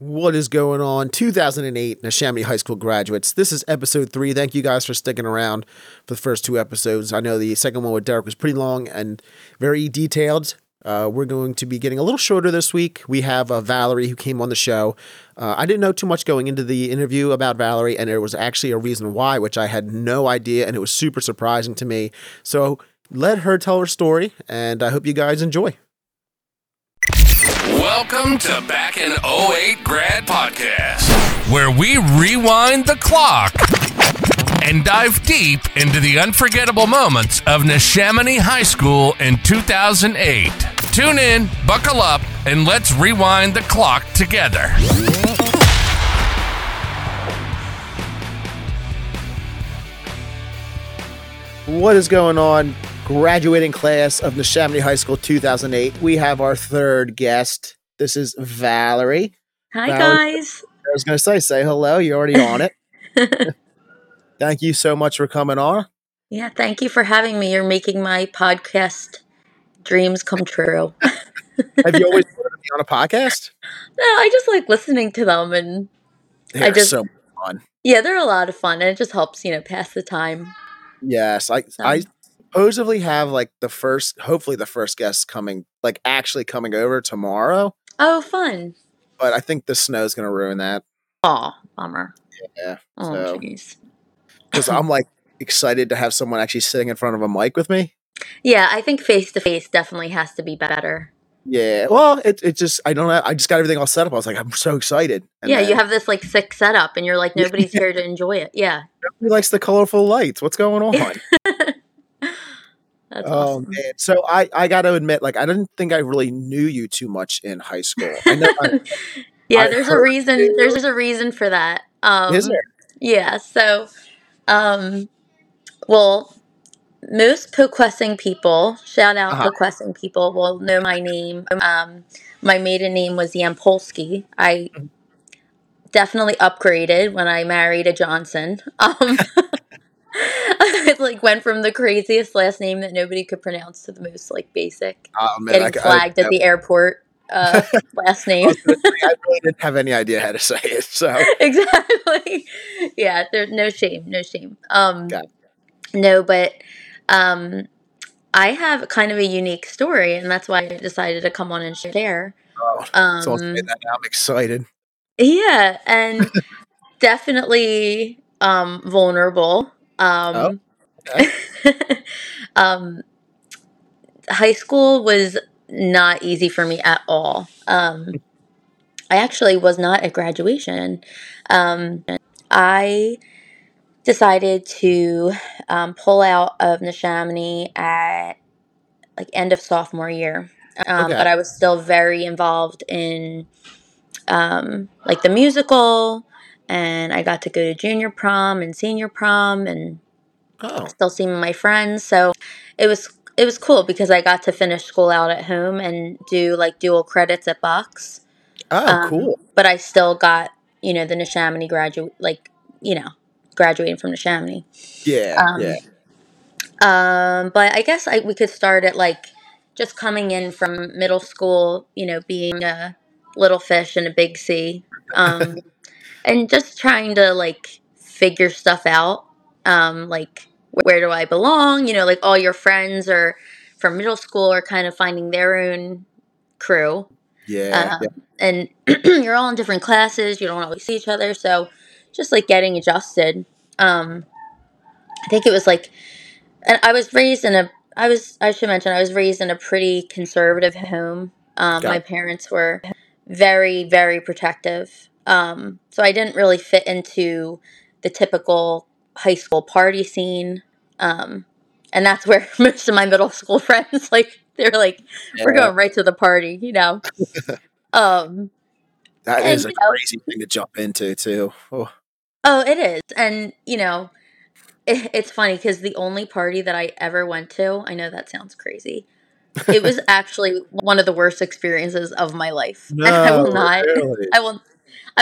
What is going on? 2008 Neshaminy High School graduates. This is episode 3. Thank you guys for sticking around for the first 2 episodes. I know the second one with Derek was pretty long and very detailed. We're going to be getting a little shorter this week. We have Valerie who came on the show. I didn't know too much going into the interview about Valerie, and there was actually a reason why, which I had no idea, and it was super surprising to me. So let her tell her story, and I hope you guys enjoy. Welcome to Back in 08 Grad Podcast, where we rewind the clock and dive deep into the unforgettable moments of Neshaminy High School in 2008. Tune in, buckle up, and let's rewind the clock together. What is going on? Graduating class of Neshaminy High School 2008. We have our third guest. This is Valerie. Hi, Valerie, guys. I was going to say hello. You're already on it. Thank you so much for coming on. Yeah, thank you for having me. You're making my podcast dreams come true. Have you always wanted to be on a podcast? No, I just like listening to them. And they're so fun. Yeah, they're a lot of fun. And it just helps, pass the time. Yes, I supposedly have hopefully the first guest actually coming over tomorrow. Oh, fun. But I think the snow's going to ruin that. Oh, bummer. Yeah. Oh, jeez. Because I'm excited to have someone actually sitting in front of a mic with me. Yeah, I think face-to-face definitely has to be better. Yeah. Well, I just got everything all set up. I was like, I'm so excited. And you have this sick setup and you're like, nobody's here to enjoy it. Yeah. Nobody likes the colorful lights. What's going on? That's awesome. Oh man! So I got to admit, I didn't think I really knew you too much in high school. I know. There's a reason. There's a reason for that. Is there? Yeah. So, most Poquessing people, shout out Poquessing people, will know my name. My maiden name was Yampolsky. I definitely upgraded when I married a Johnson. It went from the craziest last name that nobody could pronounce to the most basic. Getting flagged at the airport last name. I really didn't have any idea how to say it. So exactly, yeah. There's no shame. I have kind of a unique story, and that's why I decided to come on and share. Oh, I'm excited. Yeah, and definitely vulnerable. Okay. High school was not easy for me at all. I actually was not at graduation. I decided to pull out of Neshaminy at end of sophomore year. But I was still very involved in the musical. And I got to go to junior prom and senior prom and still seeing my friends. So it was cool because I got to finish school out at home and do dual credits at Bucks. Oh, cool. But I still got, the Neshaminy graduating from Neshaminy. Yeah. But I guess we could start at just coming in from middle school, being a little fish in a big sea. And just trying to figure stuff out, where do I belong? All your friends are from middle school are kind of finding their own crew. Yeah. And you're all in different classes. You don't always see each other, so just getting adjusted. I think it was and I was raised in a. I should mention I was raised in a pretty conservative home. My parents were very, very protective. So I didn't really fit into the typical high school party scene. And that's where most of my middle school friends, they were we're going right to the party, That is a crazy thing to jump into too. Oh, it is. And, it's funny because the only party that I ever went to, I know that sounds crazy. It was actually one of the worst experiences of my life. No, and I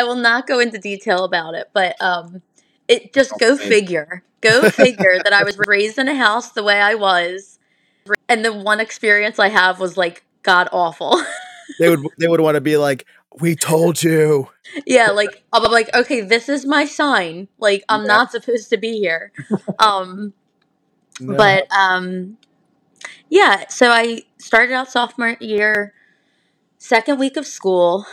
will not go into detail about it, but it just figure. Go figure that I was raised in a house the way I was, and the one experience I have was god awful. They would want to be we told you. Yeah, like, I'm like, okay, this is my sign. Like, I'm not supposed to be here. No. But, yeah, so I started out sophomore year, second week of school.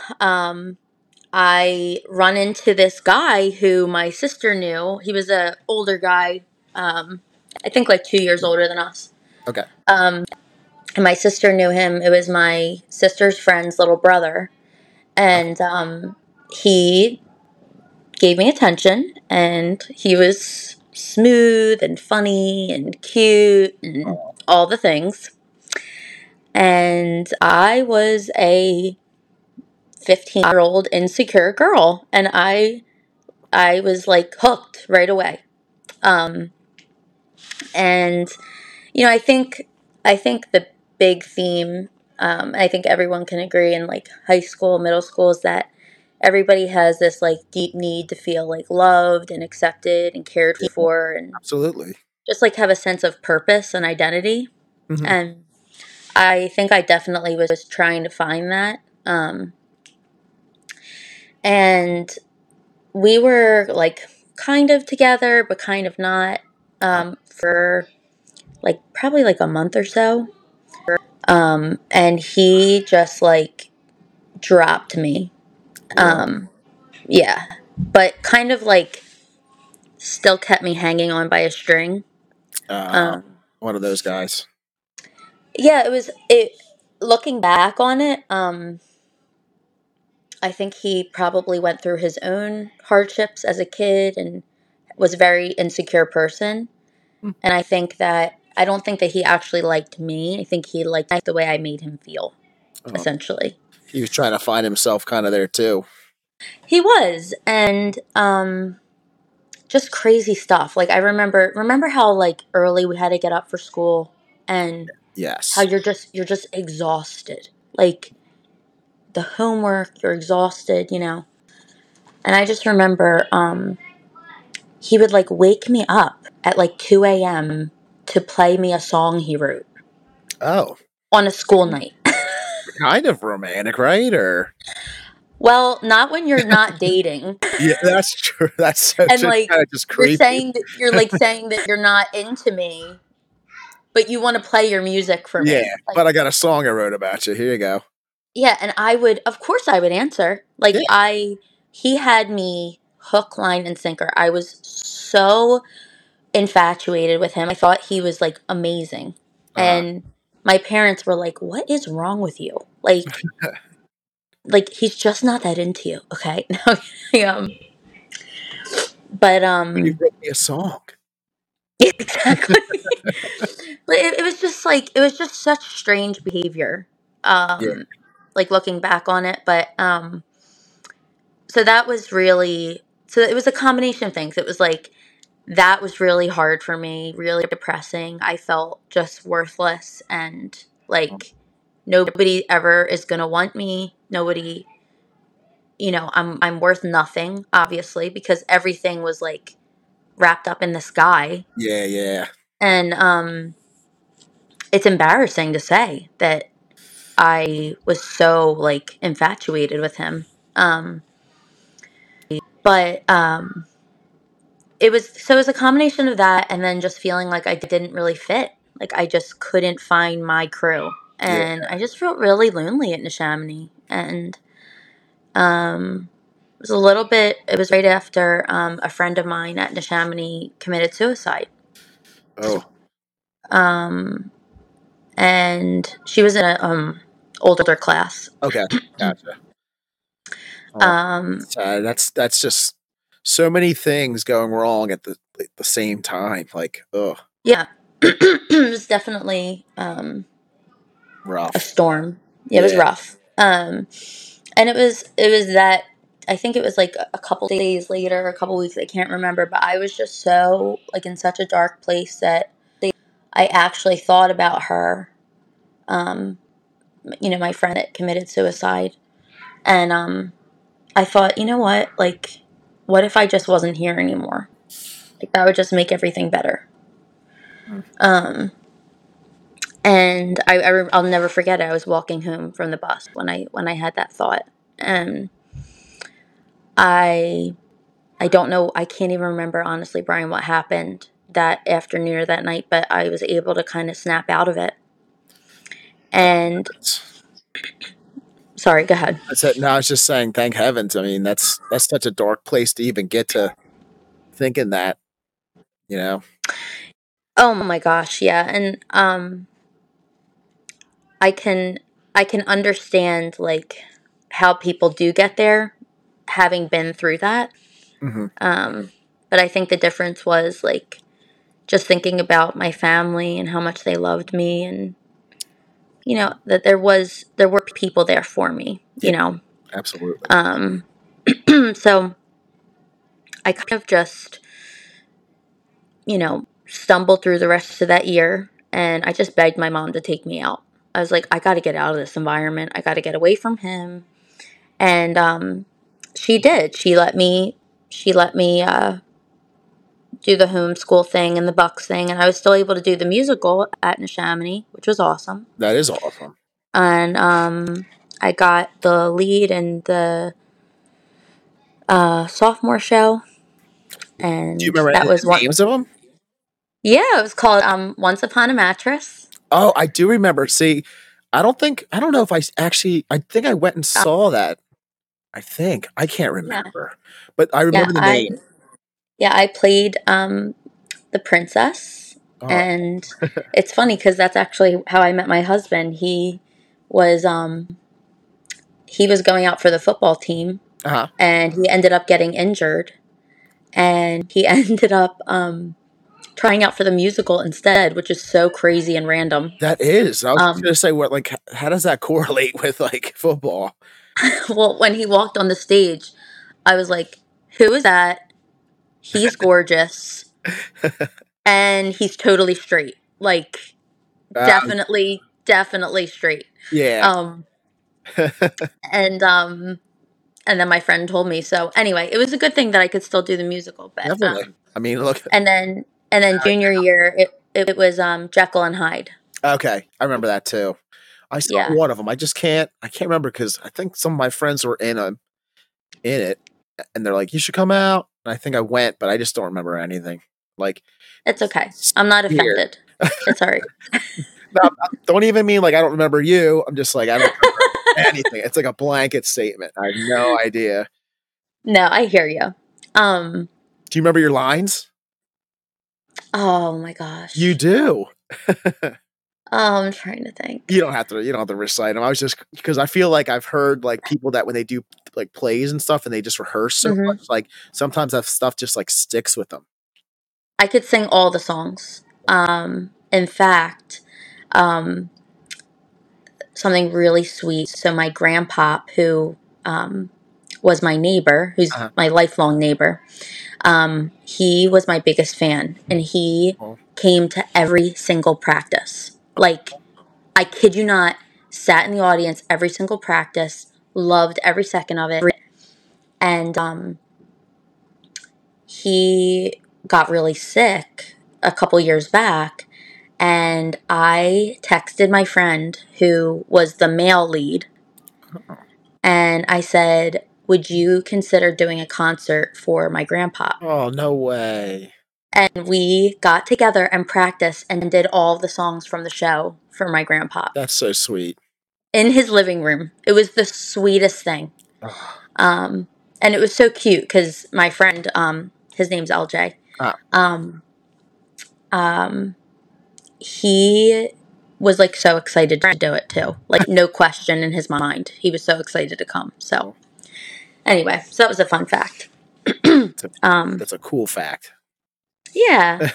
I run into this guy who my sister knew. He was an older guy, I think like 2 years older than us. Okay. And my sister knew him. It was my sister's friend's little brother. And he gave me attention, and he was smooth and funny and cute and all the things. And I was a 15-year-old insecure girl, and I was like hooked right away. And you know, I think the big theme, I think everyone can agree in like high school, middle school, is that everybody has this like deep need to feel like loved and accepted and cared for, and absolutely just like have a sense of purpose and identity. Mm-hmm. And I think I definitely was just trying to find that. And we were like kind of together, but kind of not, for like probably like a month or so. And he just like dropped me. Yeah, but kind of like still kept me hanging on by a string. One of those guys. Yeah, it was looking back on it. I think he probably went through his own hardships as a kid and was a very insecure person. Mm. And I don't think that he actually liked me. I think he liked the way I made him feel, essentially. He was trying to find himself kind of there, too. He was. And just crazy stuff. Like, I remember how, like, early we had to get up for school, and yes, how you're just exhausted. Like, the homework, you're exhausted, you know. And I just remember he would, like, wake me up at, like, 2 a.m., to play me a song he wrote. Oh. On a school night. Kind of romantic, right? Or well, not when you're not dating. Yeah, that's true. That's so and like kind of just creepy. You're saying that you're not into me, but you want to play your music for me. Yeah, like, but I got a song I wrote about you. Here you go. Yeah, and I would answer. Like, yeah. He had me hook, line, and sinker. I was so infatuated with him. I thought he was like amazing. And my parents were like, what is wrong with you? Like, like he's just not that into you. Okay. You wrote me a song. Exactly. But it was just such strange behavior. Like looking back on it. But, so it was a combination of things. It was like, that was really hard for me, really depressing. I felt just worthless, and like nobody ever is going to want me. Nobody, you know, I'm worth nothing, obviously, because everything was like wrapped up in this guy. Yeah, yeah. And it's embarrassing to say that I was so like infatuated with him. It was a combination of that, and then just feeling like I didn't really fit. Like, I just couldn't find my crew. And yeah. I just felt really lonely at Neshaminy. And it was right after a friend of mine at Neshaminy committed suicide. Oh. And she was in an older class. Okay, gotcha. That's just so many things going wrong at the same time. Like, ugh. Yeah. It was definitely rough. A storm. Yeah, it was rough. And it was that, I think it was like a couple days later, a couple weeks, I can't remember, but I was just so like in such a dark place that I actually thought about her. You know, my friend that committed suicide. And I thought, you know what, like, what if I just wasn't here anymore? Like, that would just make everything better. And I'll never forget it. I was walking home from the bus when I had that thought. I don't know. I can't even remember, honestly, Brian, what happened that afternoon or that night, but I was able to kind of snap out of it. And sorry, go ahead. That's it. No, I was just saying, thank heavens. I mean, that's such a dark place to even get to thinking that, you know? Oh my gosh. Yeah. And, I can understand like how people do get there, having been through that. Mm-hmm. But I think the difference was like just thinking about my family and how much they loved me, and you know that there were people there for me. Yeah, you know, absolutely. So I kind of just, you know, stumbled through the rest of that year, and I just begged my mom to take me out. I was like, I got to get out of this environment. I got to get away from him. And she did. She let me do the homeschool thing and the Bucks thing, and I was still able to do the musical at Neshaminy, which was awesome. That is awesome. And I got the lead in the sophomore show. And do you remember that was names of them? Yeah, it was called Once Upon a Mattress. Oh, I do remember. See, I think I went and saw that. I can't remember, yeah. But I remember the name. I played the princess, and it's funny because that's actually how I met my husband. He was going out for the football team, and he ended up getting injured, and he ended up trying out for the musical instead, which is so crazy and random. That is. I was going to say, what, like, how does that correlate with like football? Well, when he walked on the stage, I was like, who is that? He's gorgeous. And he's totally straight. Like, definitely straight. Yeah. And then my friend told me. So anyway, it was a good thing that I could still do the musical. But, definitely. I mean, look. And then junior year, it was Jekyll and Hyde. Okay. I remember that too. I saw one of them. I can't remember because I think some of my friends were in it, and they're like, you should come out. And I think I went, but I just don't remember anything. Like, it's okay. I'm not offended. It's all right. No, don't even mean like I don't remember you. I'm just like, I don't remember anything. It's like a blanket statement. I have no idea. No, I hear you. Do you remember your lines? Oh my gosh. You do. I'm trying to think. You don't have to recite them. I was just, because I feel like I've heard like people that when they do like plays and stuff and they just rehearse so much, like sometimes that stuff just like sticks with them. I could sing all the songs. In fact, something really sweet. So my grandpop, who was my neighbor, who's my lifelong neighbor, he was my biggest fan, and he came to every single practice. Like, I kid you not, sat in the audience every single practice, loved every second of it. And he got really sick a couple years back, and I texted my friend who was the male lead, and I said, would you consider doing a concert for my grandpa? Oh, no way. And we got together and practiced and did all the songs from the show for my grandpa. That's so sweet. In his living room. It was the sweetest thing. And it was so cute because my friend, his name's LJ, he was like so excited to do it too. Like, no question in his mind. He was so excited to come. So anyway, so that was a fun fact. That's a cool fact. Yeah.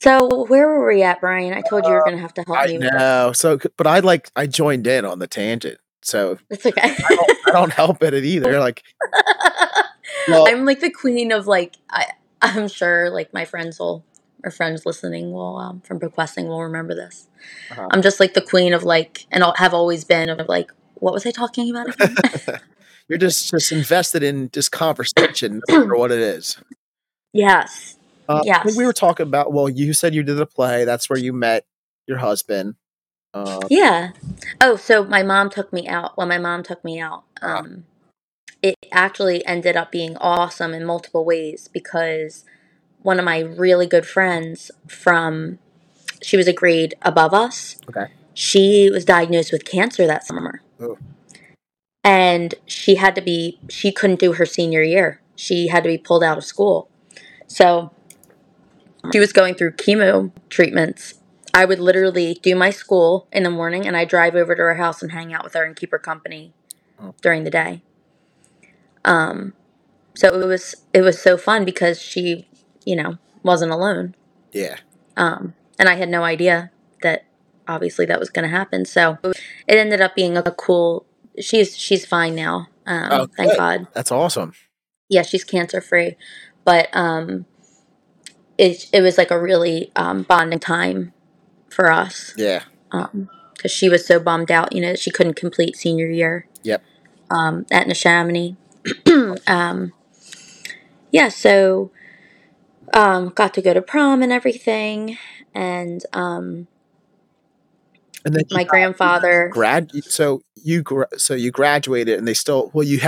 So where were we at, Brian? I told you were going to have to help me. I know. So, but I joined in on the tangent. So it's okay. I don't help at it either. Like, well, I'm like the queen of like. I'm sure like my friends will, or friends listening will from requesting will remember this. I'm just like the queen of like, and have always been of like, what was I talking about again? You're just invested in just conversation, no matter what it is. Yes. I think we were talking about, well, you said you did a play. That's where you met your husband. Yeah. Oh, so my mom took me out. When my mom took me out, uh, it actually ended up being awesome in multiple ways, because one of my really good friends from, she was a grade above us. Okay. She was diagnosed with cancer that summer. Ooh. And she couldn't do her senior year. She had to be pulled out of school. So she was going through chemo treatments. I would literally do my school in the morning, and I drive over to her house and hang out with her and keep her company during the day. So it was so fun because she, wasn't alone. Yeah. And I had no idea that obviously that was going to happen. So it ended up being a cool. She's fine now. Thank God. That's awesome. Yeah, she's cancer free, but it was like a really bonding time for us. Yeah. Because she was so bummed out, that she couldn't complete senior year. Yep. At Neshaminy. Got to go to prom and everything, and then my grandfather you graduated, and they still you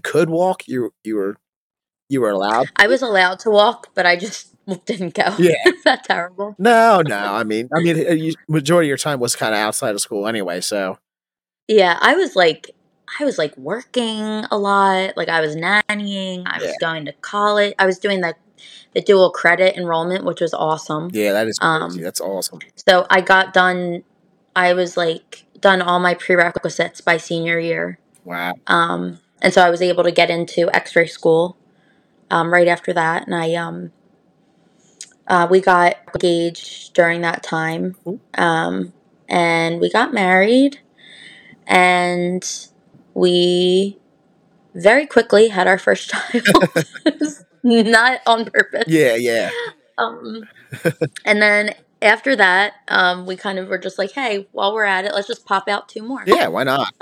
could walk, you were allowed. I was allowed to walk, but I just didn't go. Yeah. Is that terrible? No. I mean, majority of your time was kind of outside of school anyway, so. Yeah, I was working a lot. Like, I was nannying. I was going to college. I was doing the dual credit enrollment, which was awesome. Yeah, that is crazy. That's awesome. So I got done. I was done all my prerequisites by senior year. Wow. And so I was able to get into X-ray school right after that. And I we got engaged during that time. And we got married. And we very quickly had our first child. Not on purpose. Yeah. And then after that, we kind of were just like, hey, while we're at it, let's just pop out two more. Yeah, why not?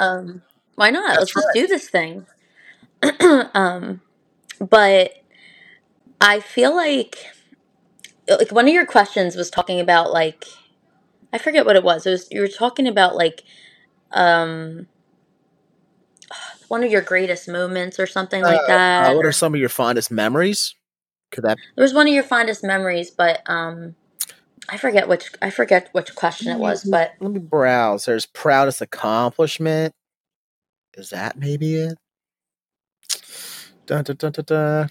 Why not? That's let's just do this thing. But I feel like one of your questions was talking about, I forget what it was. It was, you were talking about, one of your greatest moments or something like that. What are some of your fondest memories? There was one of your fondest memories, but I forget which question it was. But let me browse. There's proudest accomplishment. Is that maybe it? Dun, dun, dun, dun, dun.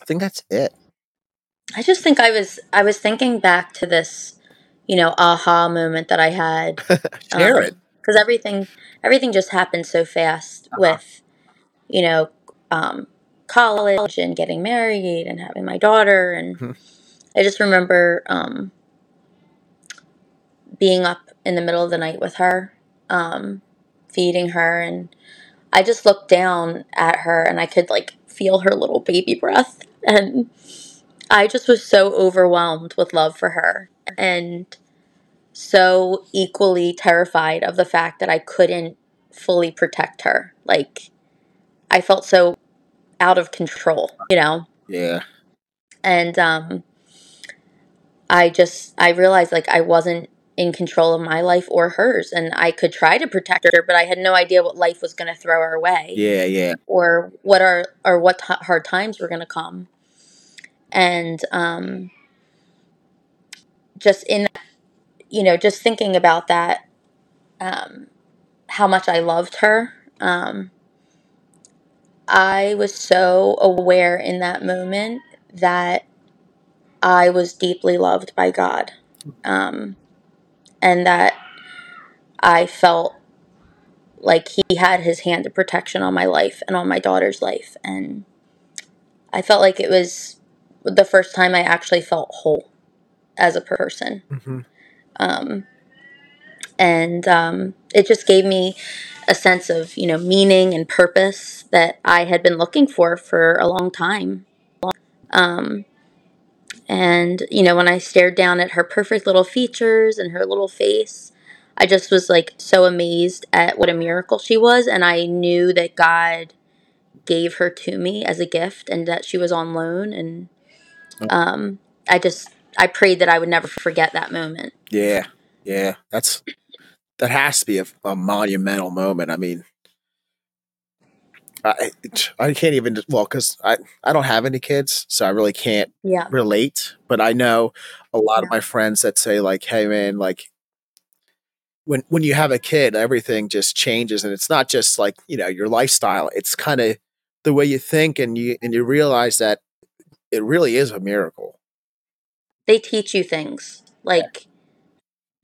I think that's it. I just think I was thinking back to this, aha moment that I had. Share it. Because everything just happened so fast with, college and getting married and having my daughter. And I just remember being up in the middle of the night with her, feeding her. And I just looked down at her, and I could, feel her little baby breath. And I just was so overwhelmed with love for her. And so equally terrified of the fact that I couldn't fully protect her. I felt so out of control, Yeah. And I realized, I wasn't in control of my life or hers. And I could try to protect her, but I had no idea what life was going to throw her away. Yeah. Or what hard times were going to come. And just in that, just thinking about that, how much I loved her. I was so aware in that moment that I was deeply loved by God. And that I felt like He had His hand of protection on my life and on my daughter's life. And I felt like it was the first time I actually felt whole as a person. Mm-hmm. It just gave me a sense of, meaning and purpose that I had been looking for a long time. When I stared down at her perfect little features and her little face, I just was so amazed at what a miracle she was. And I knew that God gave her to me as a gift and that she was on loan. And, I prayed that I would never forget that moment. Yeah. Yeah, that has to be a monumental moment. I mean, I can't even, well, because I don't have any kids, so I really can't relate. But I know a lot of my friends that say, like, hey, man, like, when you have a kid, everything just changes. And it's not just like, you know, your lifestyle. It's kind of the way you think, and you realize that it really is a miracle. They teach you things like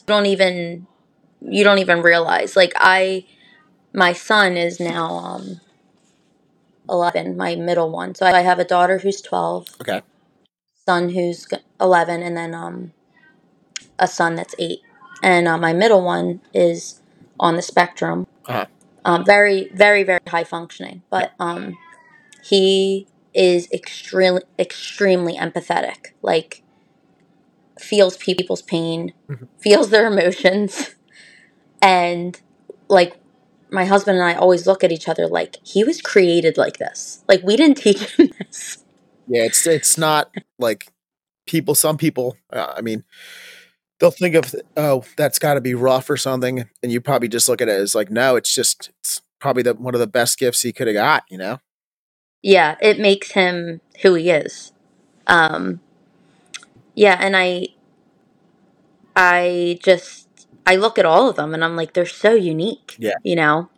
you don't even realize. Like my son is now 11, my middle one. So I have a daughter who's 12, okay, son who's 11, and then a son that's 8. And my middle one is on the spectrum, very, very, very high functioning, but he is extremely, extremely empathetic. Like, feels people's pain, feels their emotions, and like my husband and I always look at each other like he was created like this. Like, we didn't teach him this. Yeah, it's not like people. Some people, I mean, they'll think of, oh, that's got to be rough or something, and you probably just look at it as like, no, it's probably one of the best gifts he could have got, you know? Yeah, it makes him who he is. Yeah, and I look at all of them and I'm like, they're so unique, you know?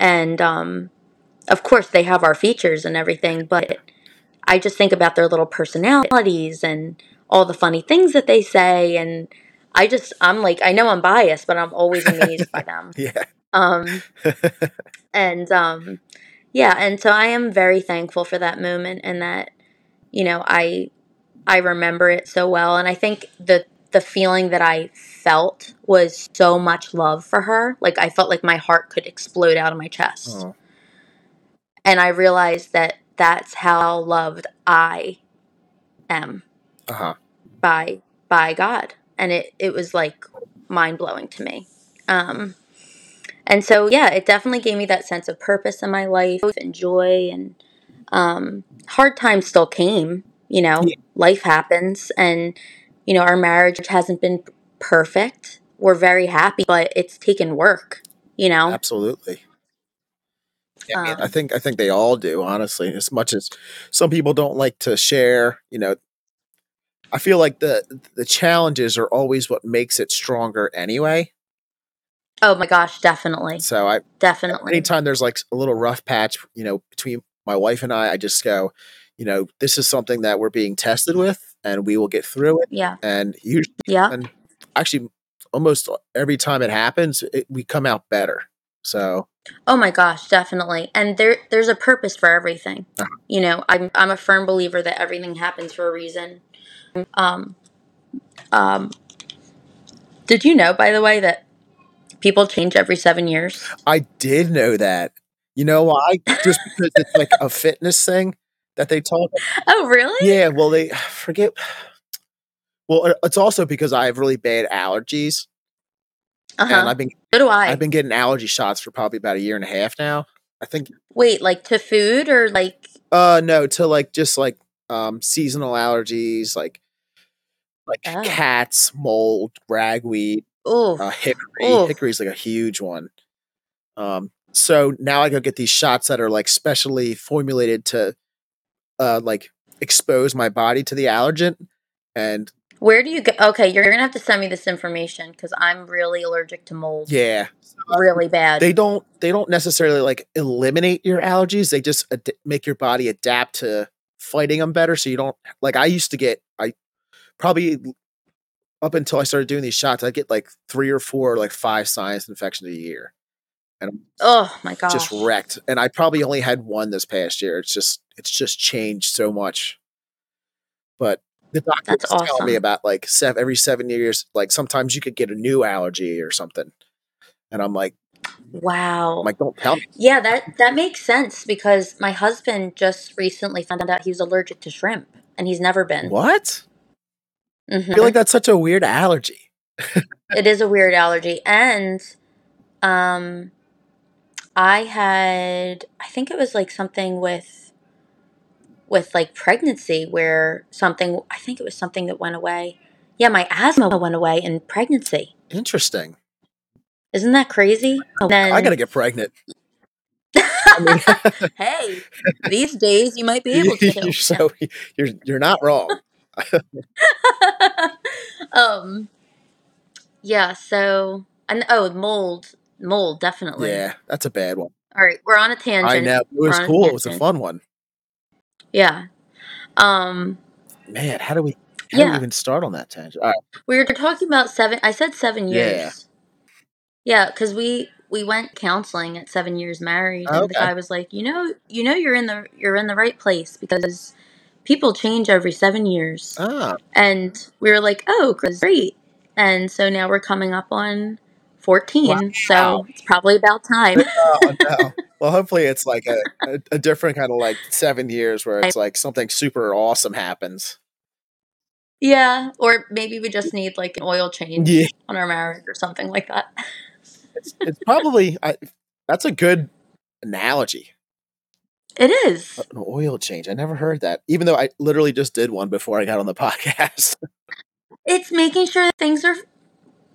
And of course they have our features and everything, but I just think about their little personalities and all the funny things that they say, and I'm like, I know I'm biased, but I'm always amazed by them. Yeah. And so I am very thankful for that moment, and that, you know, I remember it so well. And I think the feeling that I felt was so much love for her. Like, I felt like my heart could explode out of my chest. Oh. And I realized that that's how loved I am. By God. And it was like mind blowing to me. And so, yeah, it definitely gave me that sense of purpose in my life and joy, and hard times still came, you know, life happens, and, you know, our marriage hasn't been perfect. We're very happy, but it's taken work, you know? Absolutely. Yeah, man, I think they all do, honestly, as much as some people don't like to share, you know. I feel like the challenges are always what makes it stronger anyway. Oh my gosh, definitely. So definitely. Anytime there's like a little rough patch, you know, between my wife and I just go, you know, this is something that we're being tested with, and we will get through it. Yeah. And usually, and actually almost every time it happens, we come out better. So. Oh my gosh, definitely. And there's a purpose for everything. You know, I'm a firm believer that everything happens for a reason. Did you know, by the way, that people change every 7 years? I did know that. You know why? Just because it's like a fitness thing that they talk about. Oh, really? Yeah. Well, they forget. Well, it's also because I have really bad allergies. And I've been getting allergy shots for probably about 1.5 years now, I think. Wait, like to food or like? No, to like just like seasonal allergies, like cats, mold, ragweed, hickory. Oof. Hickory's like a huge one. So now I go get these shots that are like specially formulated to like expose my body to the allergen. And where do you go? Okay, you're gonna have to send me this information because I'm really allergic to mold. Yeah, really bad. They don't necessarily like eliminate your allergies. They just make your body adapt to fighting them better. So you don't like. I used to get probably up until I started doing these shots, I get like 3 or 4, like 5 sinus infections a year. And I'm just wrecked. And I probably only had one this past year. It's just changed so much. But the doctor was telling me about like every 7 years, like sometimes you could get a new allergy or something. And I'm like, wow. I'm like, don't tell me. Yeah, that makes sense because my husband just recently found out he was allergic to shrimp, and he's never been. What? Mm-hmm. I feel like that's such a weird allergy. It is a weird allergy. And I think it was like something with like pregnancy where I think it was something that went away. Yeah, my asthma went away in pregnancy. Interesting. Isn't that crazy? Oh, then, I got to get pregnant. I mean, hey, these days you might be able to. You're not wrong. Yeah, so, and mold, definitely. Yeah, that's a bad one. All right, we're on a tangent. I know. It was cool. It was a fun one. Yeah. Man, how do we even start on that tangent? All right. We were talking about 7 years. Yeah, because we went counseling at 7 years married, and the guy was like, you know, you're in the right place because people change every 7 years. Ah. And we were like, oh, great. And so now we're coming up on 14. Wow. So it's probably about time. Oh, no. Well, hopefully it's like a different kind of like 7 years where it's like something super awesome happens. Yeah. Or maybe we just need like an oil change on our marriage or something like that. It's probably, that's a good analogy. It is. An oil change. I never heard that, even though I literally just did one before I got on the podcast. It's making sure that things are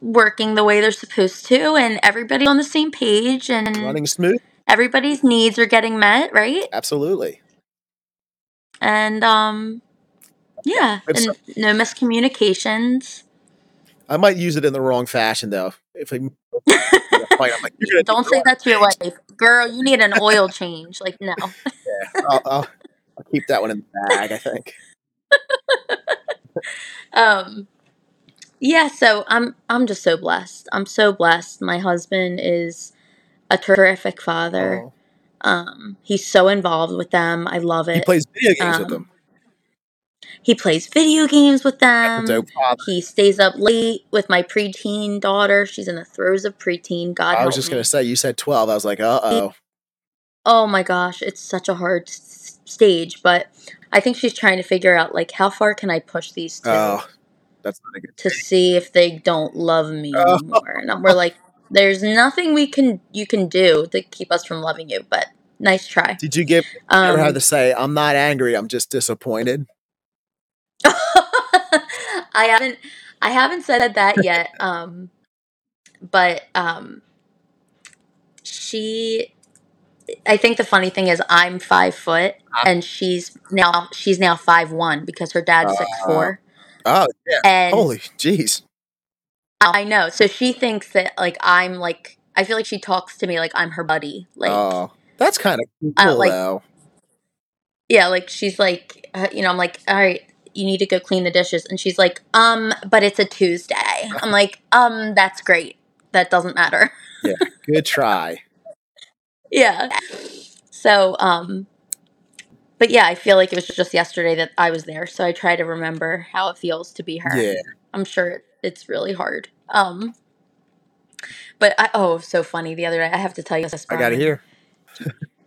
working the way they're supposed to and everybody's on the same page and running smooth. Everybody's needs are getting met, right? Absolutely. And, no miscommunications. I might use it in the wrong fashion, though. If I'm like, don't say that to your wife. Girl, you need an oil change. Like, no. Yeah, I'll keep that one in the bag, I think. Yeah, so I'm just so blessed. I'm so blessed. My husband is a terrific father. Oh. He's so involved with them. I love it. He plays video games with them. He plays video games with them. He stays up late with my preteen daughter. She's in the throes of preteen. God help me. I was just going to say, you said 12. I was like, uh-oh. Oh, my gosh. It's such a hard stage. But I think she's trying to figure out, like, how far can I push these two? Oh, that's not a good thing. To see if they don't love me anymore. And we're like, there's nothing you can do to keep us from loving you. But nice try. Did you give her how to say, I'm not angry, I'm just disappointed? I haven't said that yet. I think the funny thing is I'm 5 foot and she's now 5'1" because her dad's 6'4". Oh yeah. And holy jeez. I know. So she thinks that like I'm like I feel like she talks to me like I'm her buddy. Like oh, that's kind of cool though. Yeah, like she's like you know, I'm like, all right, you need to go clean the dishes. And she's like, but it's a Tuesday. I'm like, that's great. That doesn't matter. Yeah. Good try. Yeah. So, but yeah, I feel like it was just yesterday that I was there. So I try to remember how it feels to be her. Yeah. I'm sure it's really hard. But it was so funny the other day. I have to tell you this. I got to hear.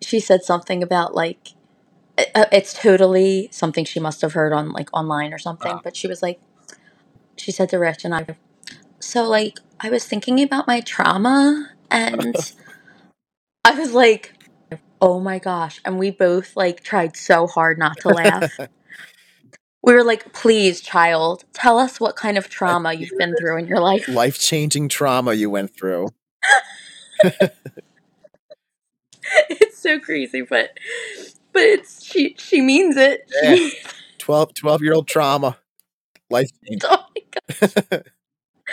She said something about like, it's totally something she must have heard on like online or something, but she was like, she said to Rich and I, so like, I was thinking about my trauma and I was like, oh my gosh. And we both like tried so hard not to laugh. We were like, please child, tell us what kind of trauma you've been through in your life. Life-changing trauma you went through. It's so crazy, but it's she means it. Yeah. 12-year-old trauma. Life-changing. Oh, my gosh.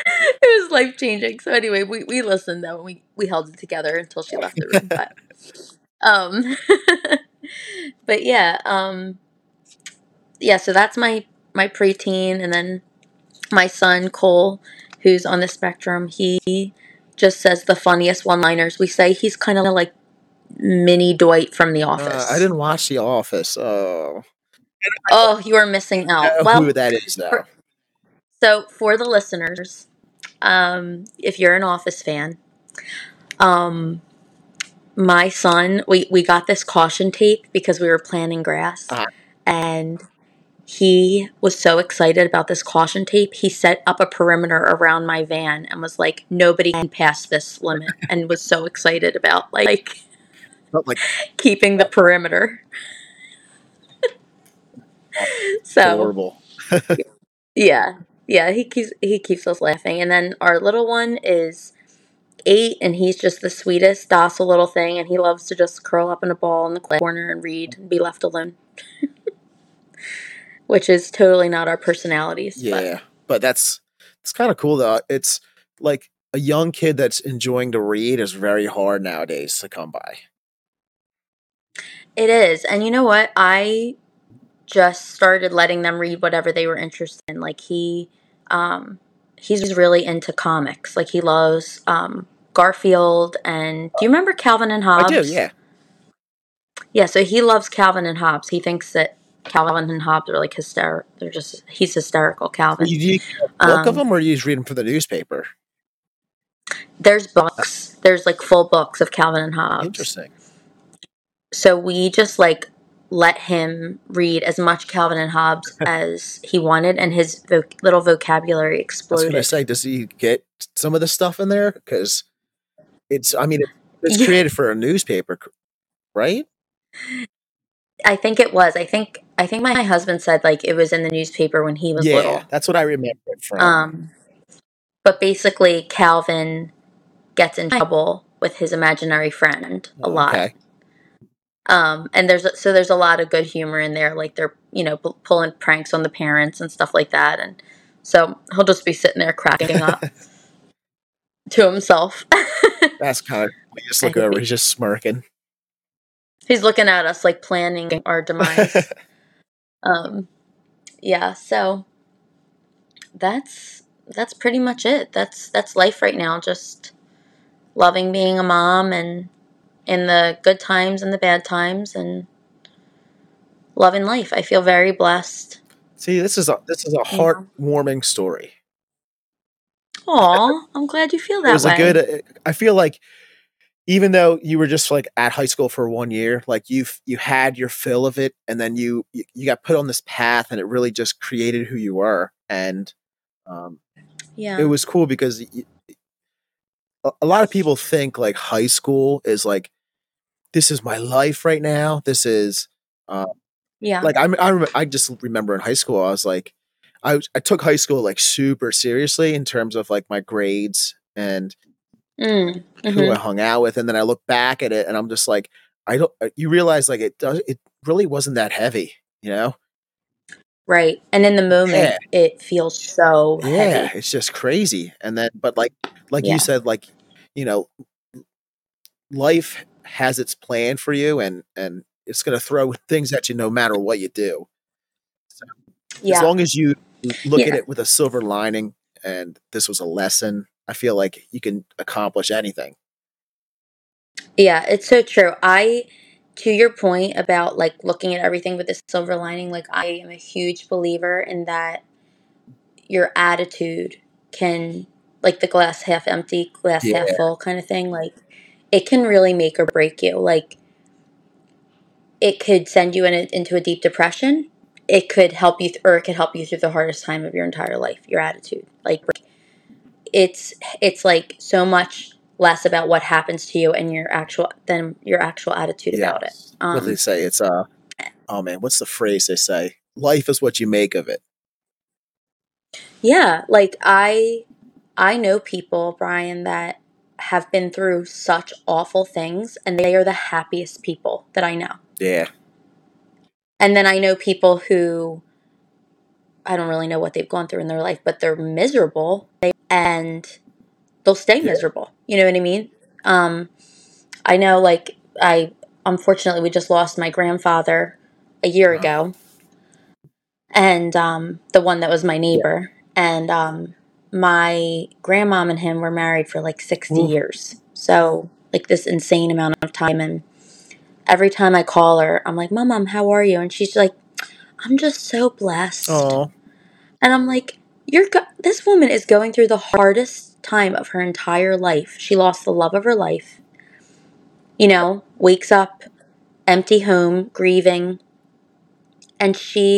It was life-changing. So, anyway, we listened, though, and we held it together until she left the room. But yeah. Yeah, so that's my preteen. And then my son, Cole, who's on the spectrum, he just says the funniest one-liners. We say he's kind of like, mini Dwight from The Office. I didn't watch The Office. Oh, you are missing out. I don't know who that is now. So for the listeners, if you're an Office fan, my son, we got this caution tape because we were planting grass, and he was so excited about this caution tape. He set up a perimeter around my van and was like, nobody can pass this limit, and was so excited about like keeping the perimeter. So horrible. Yeah. Yeah, he keeps us laughing. And then our little one is 8, and he's just the sweetest, docile little thing, and he loves to just curl up in a ball in the corner and read and be left alone. Which is totally not our personalities. Yeah, but it's kind of cool, though. It's like a young kid that's enjoying to read is very hard nowadays to come by. It is. And you know what? I just started letting them read whatever they were interested in. Like he's really into comics. Like he loves Garfield and do you remember Calvin and Hobbes? I do, yeah. Yeah, so he loves Calvin and Hobbes. He thinks that Calvin and Hobbes are like hysterical. He's hysterical, Calvin. Do you read a book of them or do you just read them from the newspaper? There's books. There's like full books of Calvin and Hobbes. Interesting. So we just like let him read as much Calvin and Hobbes as he wanted, and his little vocabulary exploded. I was going to say, does he get some of the stuff in there? Because it's created for a newspaper, right? I think it was. I think my husband said like it was in the newspaper when he was little. Yeah, that's what I remember it from. But basically, Calvin gets in trouble with his imaginary friend a lot. Okay. And there's a lot of good humor in there. Like they're, pulling pranks on the parents and stuff like that. And so he'll just be sitting there cracking up to himself. That's kind of, we just look over, he's just smirking. He's looking at us like planning our demise. Yeah. So that's pretty much it. That's life right now. Just loving being a mom and in the good times and the bad times, and loving life. I feel very blessed. See, this is a heartwarming story. Aw, I'm glad you feel that way. I feel like even though you were just like at high school for 1 year, like you had your fill of it, and then you got put on this path, and it really just created who you were. And it was cool because a lot of people think like high school is like, this is my life right now. This is, like I just remember in high school, I was like, I took high school like super seriously in terms of like my grades and who I hung out with. And then I look back at it and I'm just like, you realize like it really wasn't that heavy, Right. And in the moment, it feels so heavy. Yeah, it's just crazy. And then, but like you said, like, life has its plan for you and it's going to throw things at you no matter what you do. So, as long as you look at it with a silver lining and this was a lesson, I feel like you can accomplish anything. Yeah, it's so true. To your point about like looking at everything with a silver lining, like I am a huge believer in that your attitude can, like the glass half empty, glass half full kind of thing, like it can really make or break you. Like it could send you into a deep depression. It could help you, or it could help you through the hardest time of your entire life, your attitude. Like it's like so much less about what happens to you and your actual attitude about it. What do they say? It's what's the phrase they say? Life is what you make of it. Yeah, like I know people, Brian, that have been through such awful things, and they are the happiest people that I know. Yeah. And then I know people who I don't really know what they've gone through in their life, but they're miserable and they'll stay miserable. You know what I mean? I know, like, unfortunately, we just lost my grandfather a year ago. And the one that was my neighbor. And my grandmom and him were married for, like, 60 years. So, like, this insane amount of time. And every time I call her, I'm like, Mom, how are you? And she's like, I'm just so blessed. Aww. And I'm like, this woman is going through the hardest time of her entire life. She lost the love of her life, wakes up empty home, grieving, and she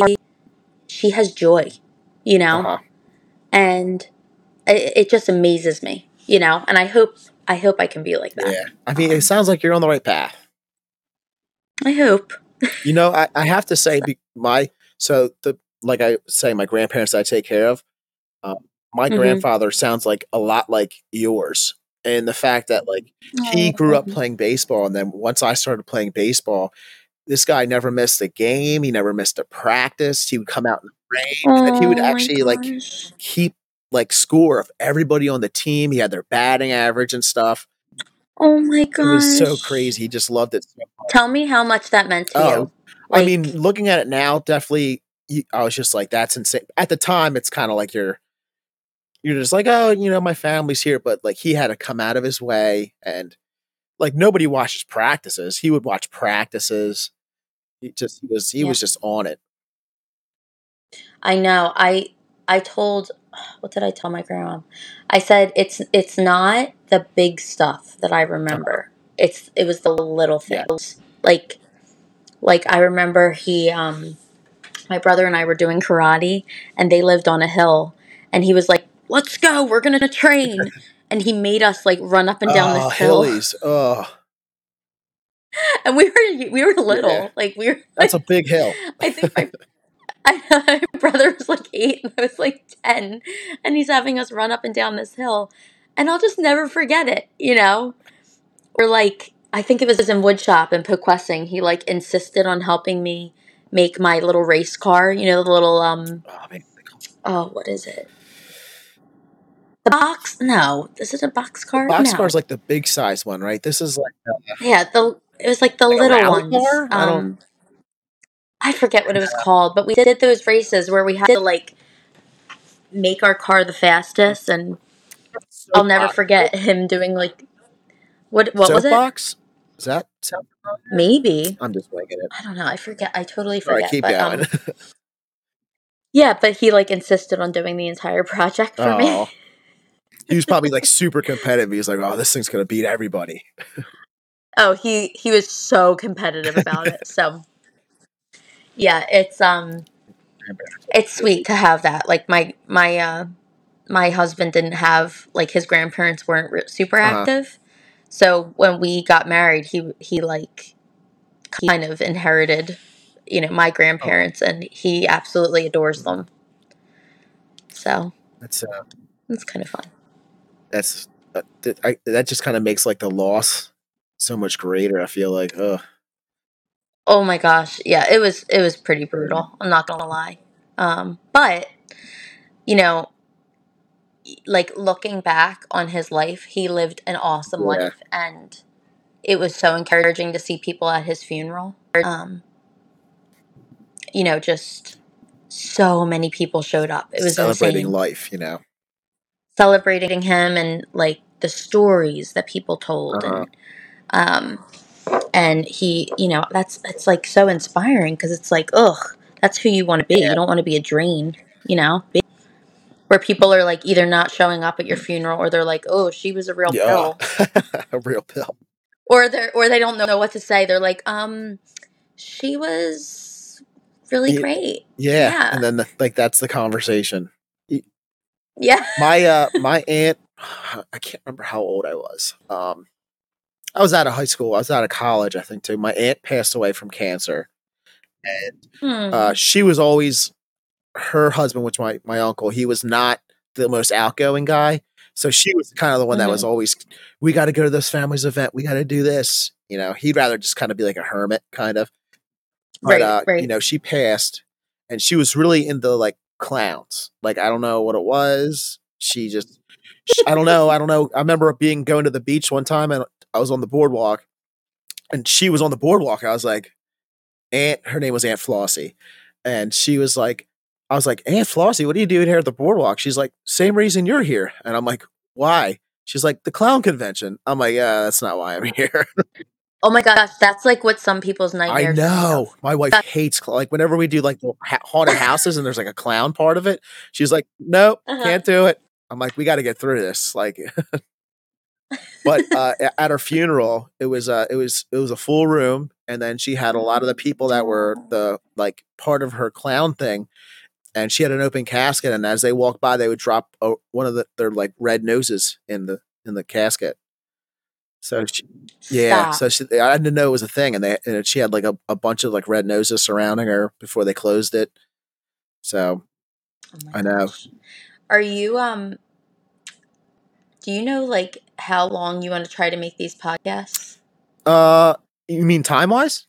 has joy, and it just amazes me, and I hope I can be like that. Yeah, I mean, it sounds like you're on the right path. I hope. I have to say my grandparents I take care of, My grandfather sounds like a lot like yours. And the fact that like he grew up playing baseball, and then once I started playing baseball, this guy never missed a game. He never missed a practice. He would come out in the rain, and he would actually like keep like score of everybody on the team. He had their batting average and stuff. Oh my gosh. It was so crazy. He just loved it so much. Tell me how much that meant to you. Like, I mean, looking at it now, definitely, I was just like, that's insane. At the time, it's kind of like you're just like, oh, you know, my family's here. But like, he had to come out of his way, and like, nobody watches practices. He would watch practices. He was just on it. I know. I told, what did I tell my grandma? I said, it's not the big stuff that I remember. It was the little things. Yeah. Like I remember he, my brother and I were doing karate, and they lived on a hill, and he was like, let's go, we're going to train. And he made us like run up and down this hill. Hillies. Oh. And we were little. Yeah. Like we were. That's a big hill. I think my brother was like 8 and I was like 10, and he's having us run up and down this hill, and I'll just never forget it, you know? Or like, I think it was in woodshop in Poquessing, he like insisted on helping me make my little race car, you know, the little, what is it? The box? No. Is it a box car? The box car is like the big size one, right? This is like it was like the little ones. I forget what it was called, but we did those races where we had to like make our car the fastest, and I'll never forget him doing like what was it? Soapbox? Is that sound familiar? Maybe. I'm just winging it. I don't know. I forget. I totally forget. All right, keep going. Yeah, but he like insisted on doing the entire project for me. He was probably like super competitive. He was like, "Oh, this thing's gonna beat everybody." Oh, he was so competitive about it. So, yeah, it's sweet to have that. Like my husband didn't have, like, his grandparents weren't super active, so when we got married, he kind of inherited, you know, my grandparents, and he absolutely adores them. So that's kind of fun. That's that just kind of makes like the loss so much greater. I feel like, oh my gosh, yeah, it was pretty brutal. I'm not gonna lie, but you know, like looking back on his life, he lived an awesome life, and it was so encouraging to see people at his funeral. You know, just so many people showed up. It was celebrating insane. Life, you know, celebrating him, and like the stories that people told, and he, you know, that's like so inspiring, because it's like, ugh, that's who you want to be. Yeah. You don't want to be a drain, you know, where people are like either not showing up at your funeral, or they're like, oh, she was a real pill, a real pill, or they don't know what to say. They're like, she was really great, yeah. And then that's the conversation. Yeah. My aunt, I can't remember how old I was. I was out of high school. I was out of college, I think, too. My aunt passed away from cancer, and she was always, her husband, which my uncle, he was not the most outgoing guy. So she was kind of the one that was always, we got to go to this family's event. We got to do this. You know, he'd rather just kind of be like a hermit, kind of. But, you know, she passed, and she was really into like clowns. Like, I don't know what it was. She just, I don't know. I remember going to the beach one time, and I was on the boardwalk, and she was on the boardwalk. I was like, her name was Aunt Flossie. And she was like, I was like, Aunt Flossie, what are you doing here at the boardwalk? She's like, same reason you're here. And I'm like, why? She's like, the clown convention. I'm like, yeah, that's not why I'm here. Oh my gosh, that's like what some people's nightmares. I know. Are. My wife hates like whenever we do like the haunted houses and there's like a clown part of it, she's like, nope, can't do it. I'm like, we got to get through this. Like, but at her funeral, it was a full room, and then she had a lot of the people that were the like part of her clown thing, and she had an open casket, and as they walked by, they would drop one of their like red noses in the casket. So I didn't know it was a thing, and she had like a bunch of like red noses surrounding her before they closed it. So I know. Are you, do you know, like, how long you want to try to make these podcasts? You mean time-wise?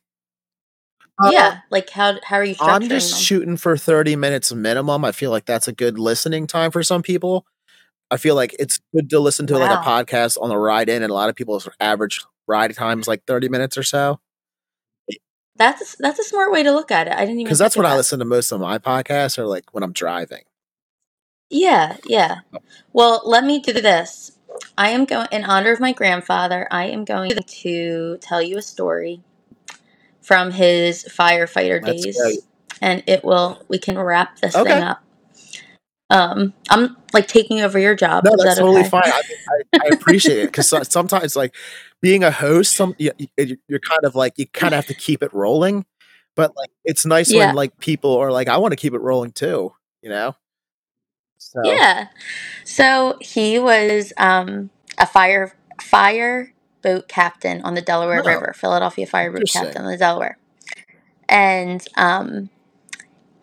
Yeah, like how are you structuring I'm just them? Shooting for 30 minutes minimum. I feel like that's a good listening time for some people. I feel like it's good to listen to wow. like a podcast on the ride in, and a lot of people's average ride time is like 30 minutes or so. That's a smart way to look at it. I didn't even because that's when I listen to most of my podcasts, or like when I'm driving. Yeah, yeah. Well, let me do this. I am going in honor of my grandfather. I am going to tell you a story from his firefighter days, and it will. We can wrap this thing up. I'm like taking over your job. No, that's totally fine. I appreciate it because sometimes, like being a host, you're kind of like you kind of have to keep it rolling, but like it's nice when like people are like, I want to keep it rolling too, you know. So. Yeah. So he was a fireboat captain on the Delaware River, Philadelphia fireboat captain on the Delaware. And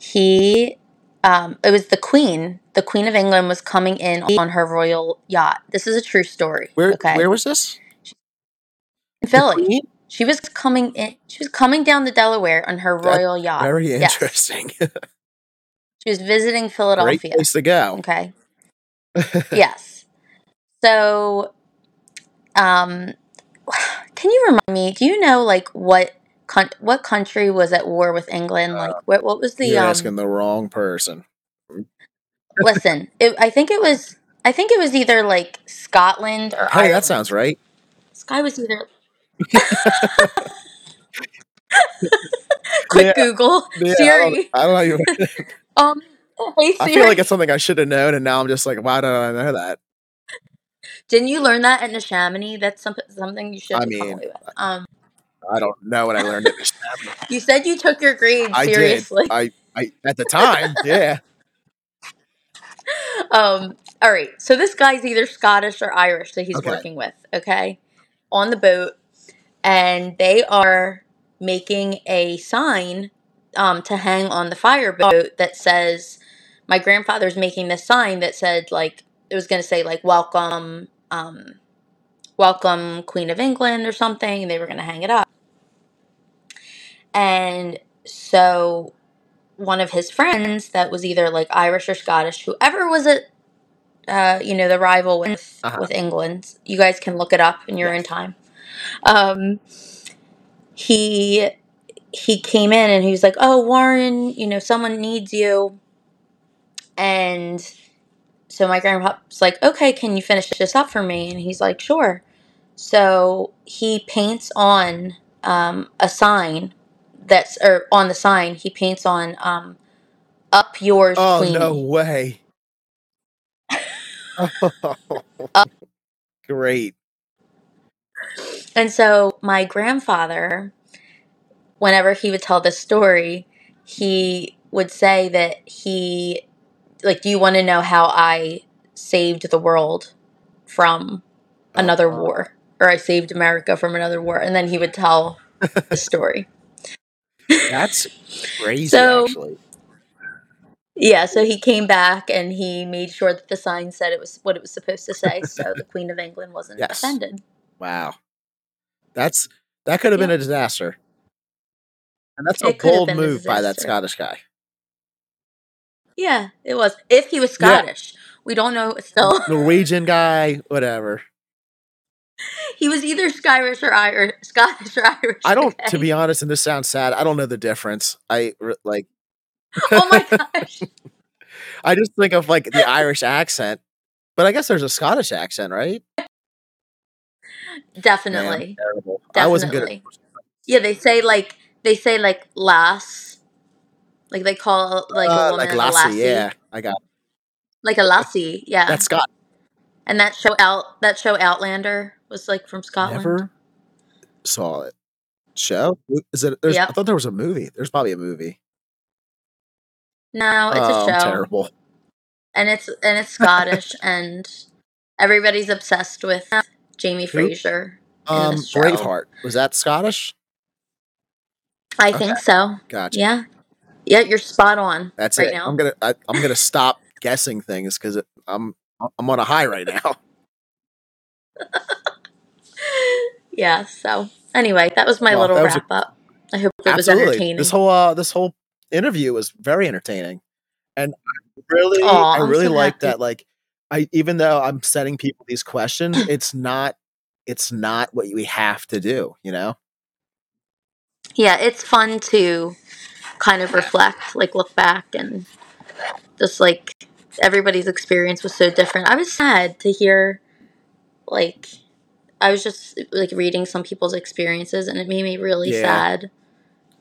he, it was the Queen of England was coming in on her royal yacht. This is a true story. Where was this? In Philly. She was coming in. She was coming down the Delaware on her royal yacht. Very interesting. Yes. She was visiting Philadelphia. Great place to go. Okay. Yes. So, can you remind me? Do you know like what country was at war with England? Like what was the? You're asking the wrong person. Listen, I think it was either like Scotland or. Hey, Ireland. That sounds right. Sky was either. Quick Google Siri. I don't know. Hey, Siri. I feel like it's something I should have known, and now I'm just like, why don't I know that? Didn't you learn that at Neshaminy? That's something you should. I mean, I don't know what I learned at Neshaminy. You said you took your grades seriously. I at the time, yeah. All right. So this guy's either Scottish or Irish that he's working with. Okay. On the boat, and they are making a sign to hang on the fireboat that says, my grandfather's making this sign that said, like, it was going to say, like, welcome Queen of England or something, and they were going to hang it up. And so one of his friends that was either, like, Irish or Scottish, whoever was it, the rival with England, you guys can look it up in your own time. He came in and he was like, oh, Warren, someone needs you. And so my grandpa's like, okay, can you finish this up for me? And he's like, sure. So he paints on up yours, Queenie. Oh, no way. Great. And so my grandfather, whenever he would tell this story, he would say that he, like, do you want to know how I saved the world from another war? Or I saved America from another war. And then he would tell the story. That's crazy, actually. Yeah, so he came back and he made sure that the sign said it was what it was supposed to say, so the Queen of England wasn't offended. Wow. That could have been a disaster. And that's a bold move by that Scottish guy. Yeah, it was. If he was Scottish. Yeah. We don't know still. Norwegian guy, whatever. He was either Scottish or Irish. To be honest, and this sounds sad, I don't know the difference. Oh my gosh. I just think of like the Irish accent, but I guess there's a Scottish accent, right? Definitely. Man, terrible. I wasn't good at they say like lass. Like they call like a woman like lassie, a lassie. Yeah, I got it. Like a lassie, yeah. That's Scotland. And that show Outlander was like from Scotland. Never saw it. Show? Is it I thought there was a movie. There's probably a movie. No, it's a show. Terrible. And it's Scottish, and everybody's obsessed with Jamie Fraser. Braveheart, was that Scottish? I think so. Gotcha. Yeah, you're spot on. That's right it. Now. I'm gonna stop guessing things because I'm on a high right now. Yeah. So anyway, that was my little wrap up. I hope it was entertaining. This whole interview was very entertaining, and I really like that. Like, even though I'm setting people these questions, it's not what we have to do, you know? Yeah, it's fun to kind of reflect, like look back, and just like everybody's experience was so different. I was sad to hear, like, I was just like reading some people's experiences, and it made me really sad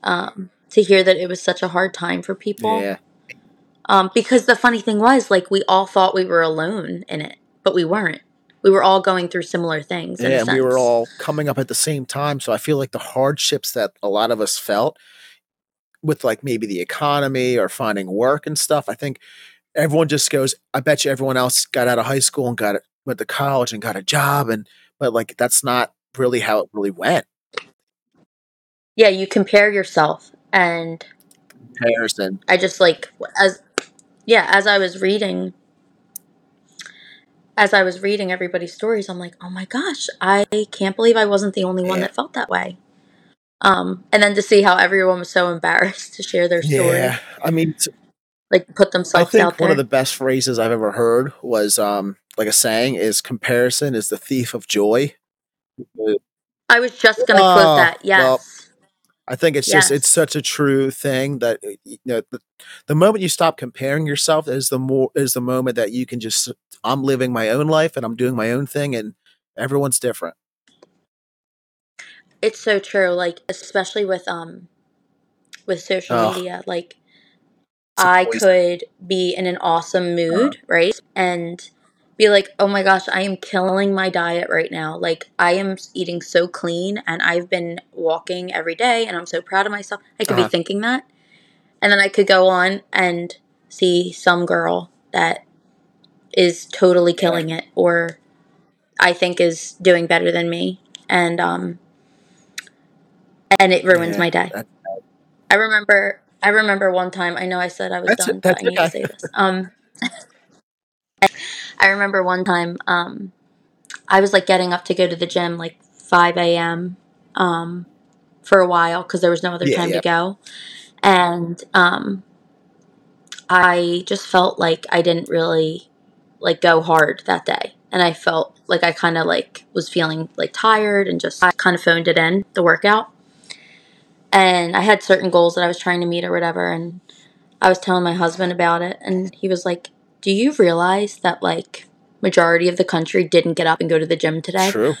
to hear that it was such a hard time for people. Yeah. Because the funny thing was, like, we all thought we were alone in it, but we weren't. We were all going through similar things. Yeah, and we were all coming up at the same time. So I feel like the hardships that a lot of us felt with, like, maybe the economy or finding work and stuff, I think everyone just goes, I bet you everyone else got out of high school and went to college and got a job. But, like, that's not really how it really went. Yeah, you compare yourself and comparison. I just, like, as I was reading everybody's stories, I'm like, oh my gosh, I can't believe I wasn't the only one that felt that way. And then to see how everyone was so embarrassed to share their story. Yeah, I mean, like put themselves out there. I think one of the best phrases I've ever heard was, like a saying is, comparison is the thief of joy. I was just going to quote that. Yes. Well, I think it's just, it's such a true thing that, you know, the moment you stop comparing yourself is the moment that you can just, I'm living my own life and I'm doing my own thing and everyone's different. It's so true. Like, especially with social media, like I could be in an awesome mood, right? And be like, oh my gosh, I am killing my diet right now. Like, I am eating so clean and I've been walking every day and I'm so proud of myself. I could be thinking that. And then I could go on and see some girl that is totally killing it, or I think is doing better than me. And it ruins my day. I remember one time, I know I said I was done, but I need to say this. I remember one time, I was like getting up to go to the gym like 5 a.m. For a while because there was no other time to go. And I just felt like I didn't really like go hard that day. And I felt like I kind of like was feeling like tired and just kind of phoned it in, the workout. And I had certain goals that I was trying to meet or whatever. And I was telling my husband about it and he was like, do you realize that, like, majority of the country didn't get up and go to the gym today? True.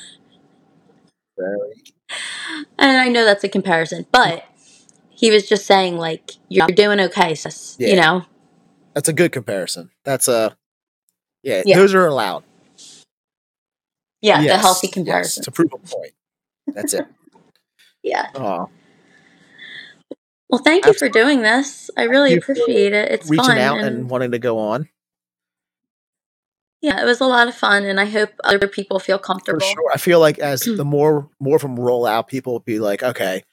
And I know that's a comparison, but he was just saying, like, you're doing okay, sis, you know? That's a good comparison. That's those are allowed. Yeah, the healthy comparison. Yes, to prove a point. That's it. Aww. Well, thank you for doing this. I really appreciate it. It's reaching fun. Reaching out and wanting to go on. Yeah, it was a lot of fun, and I hope other people feel comfortable. For sure. I feel like as the more from rollout, people will be like, okay,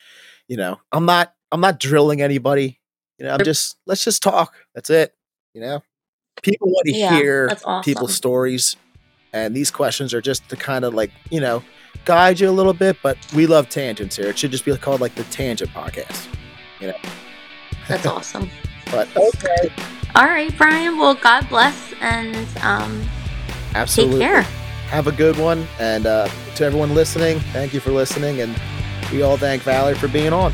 you know, I'm not drilling anybody. You know, let's just talk. That's it. You know, people want to hear people's stories, and these questions are just to kind of like, you know, guide you a little bit. But we love tangents here. It should just be called like the Tangent Podcast. You know, that's awesome. But okay. All right, Brian. Well, God bless, and absolutely. Take care. Have a good one, and to everyone listening, thank you for listening, and we all thank Valerie for being on.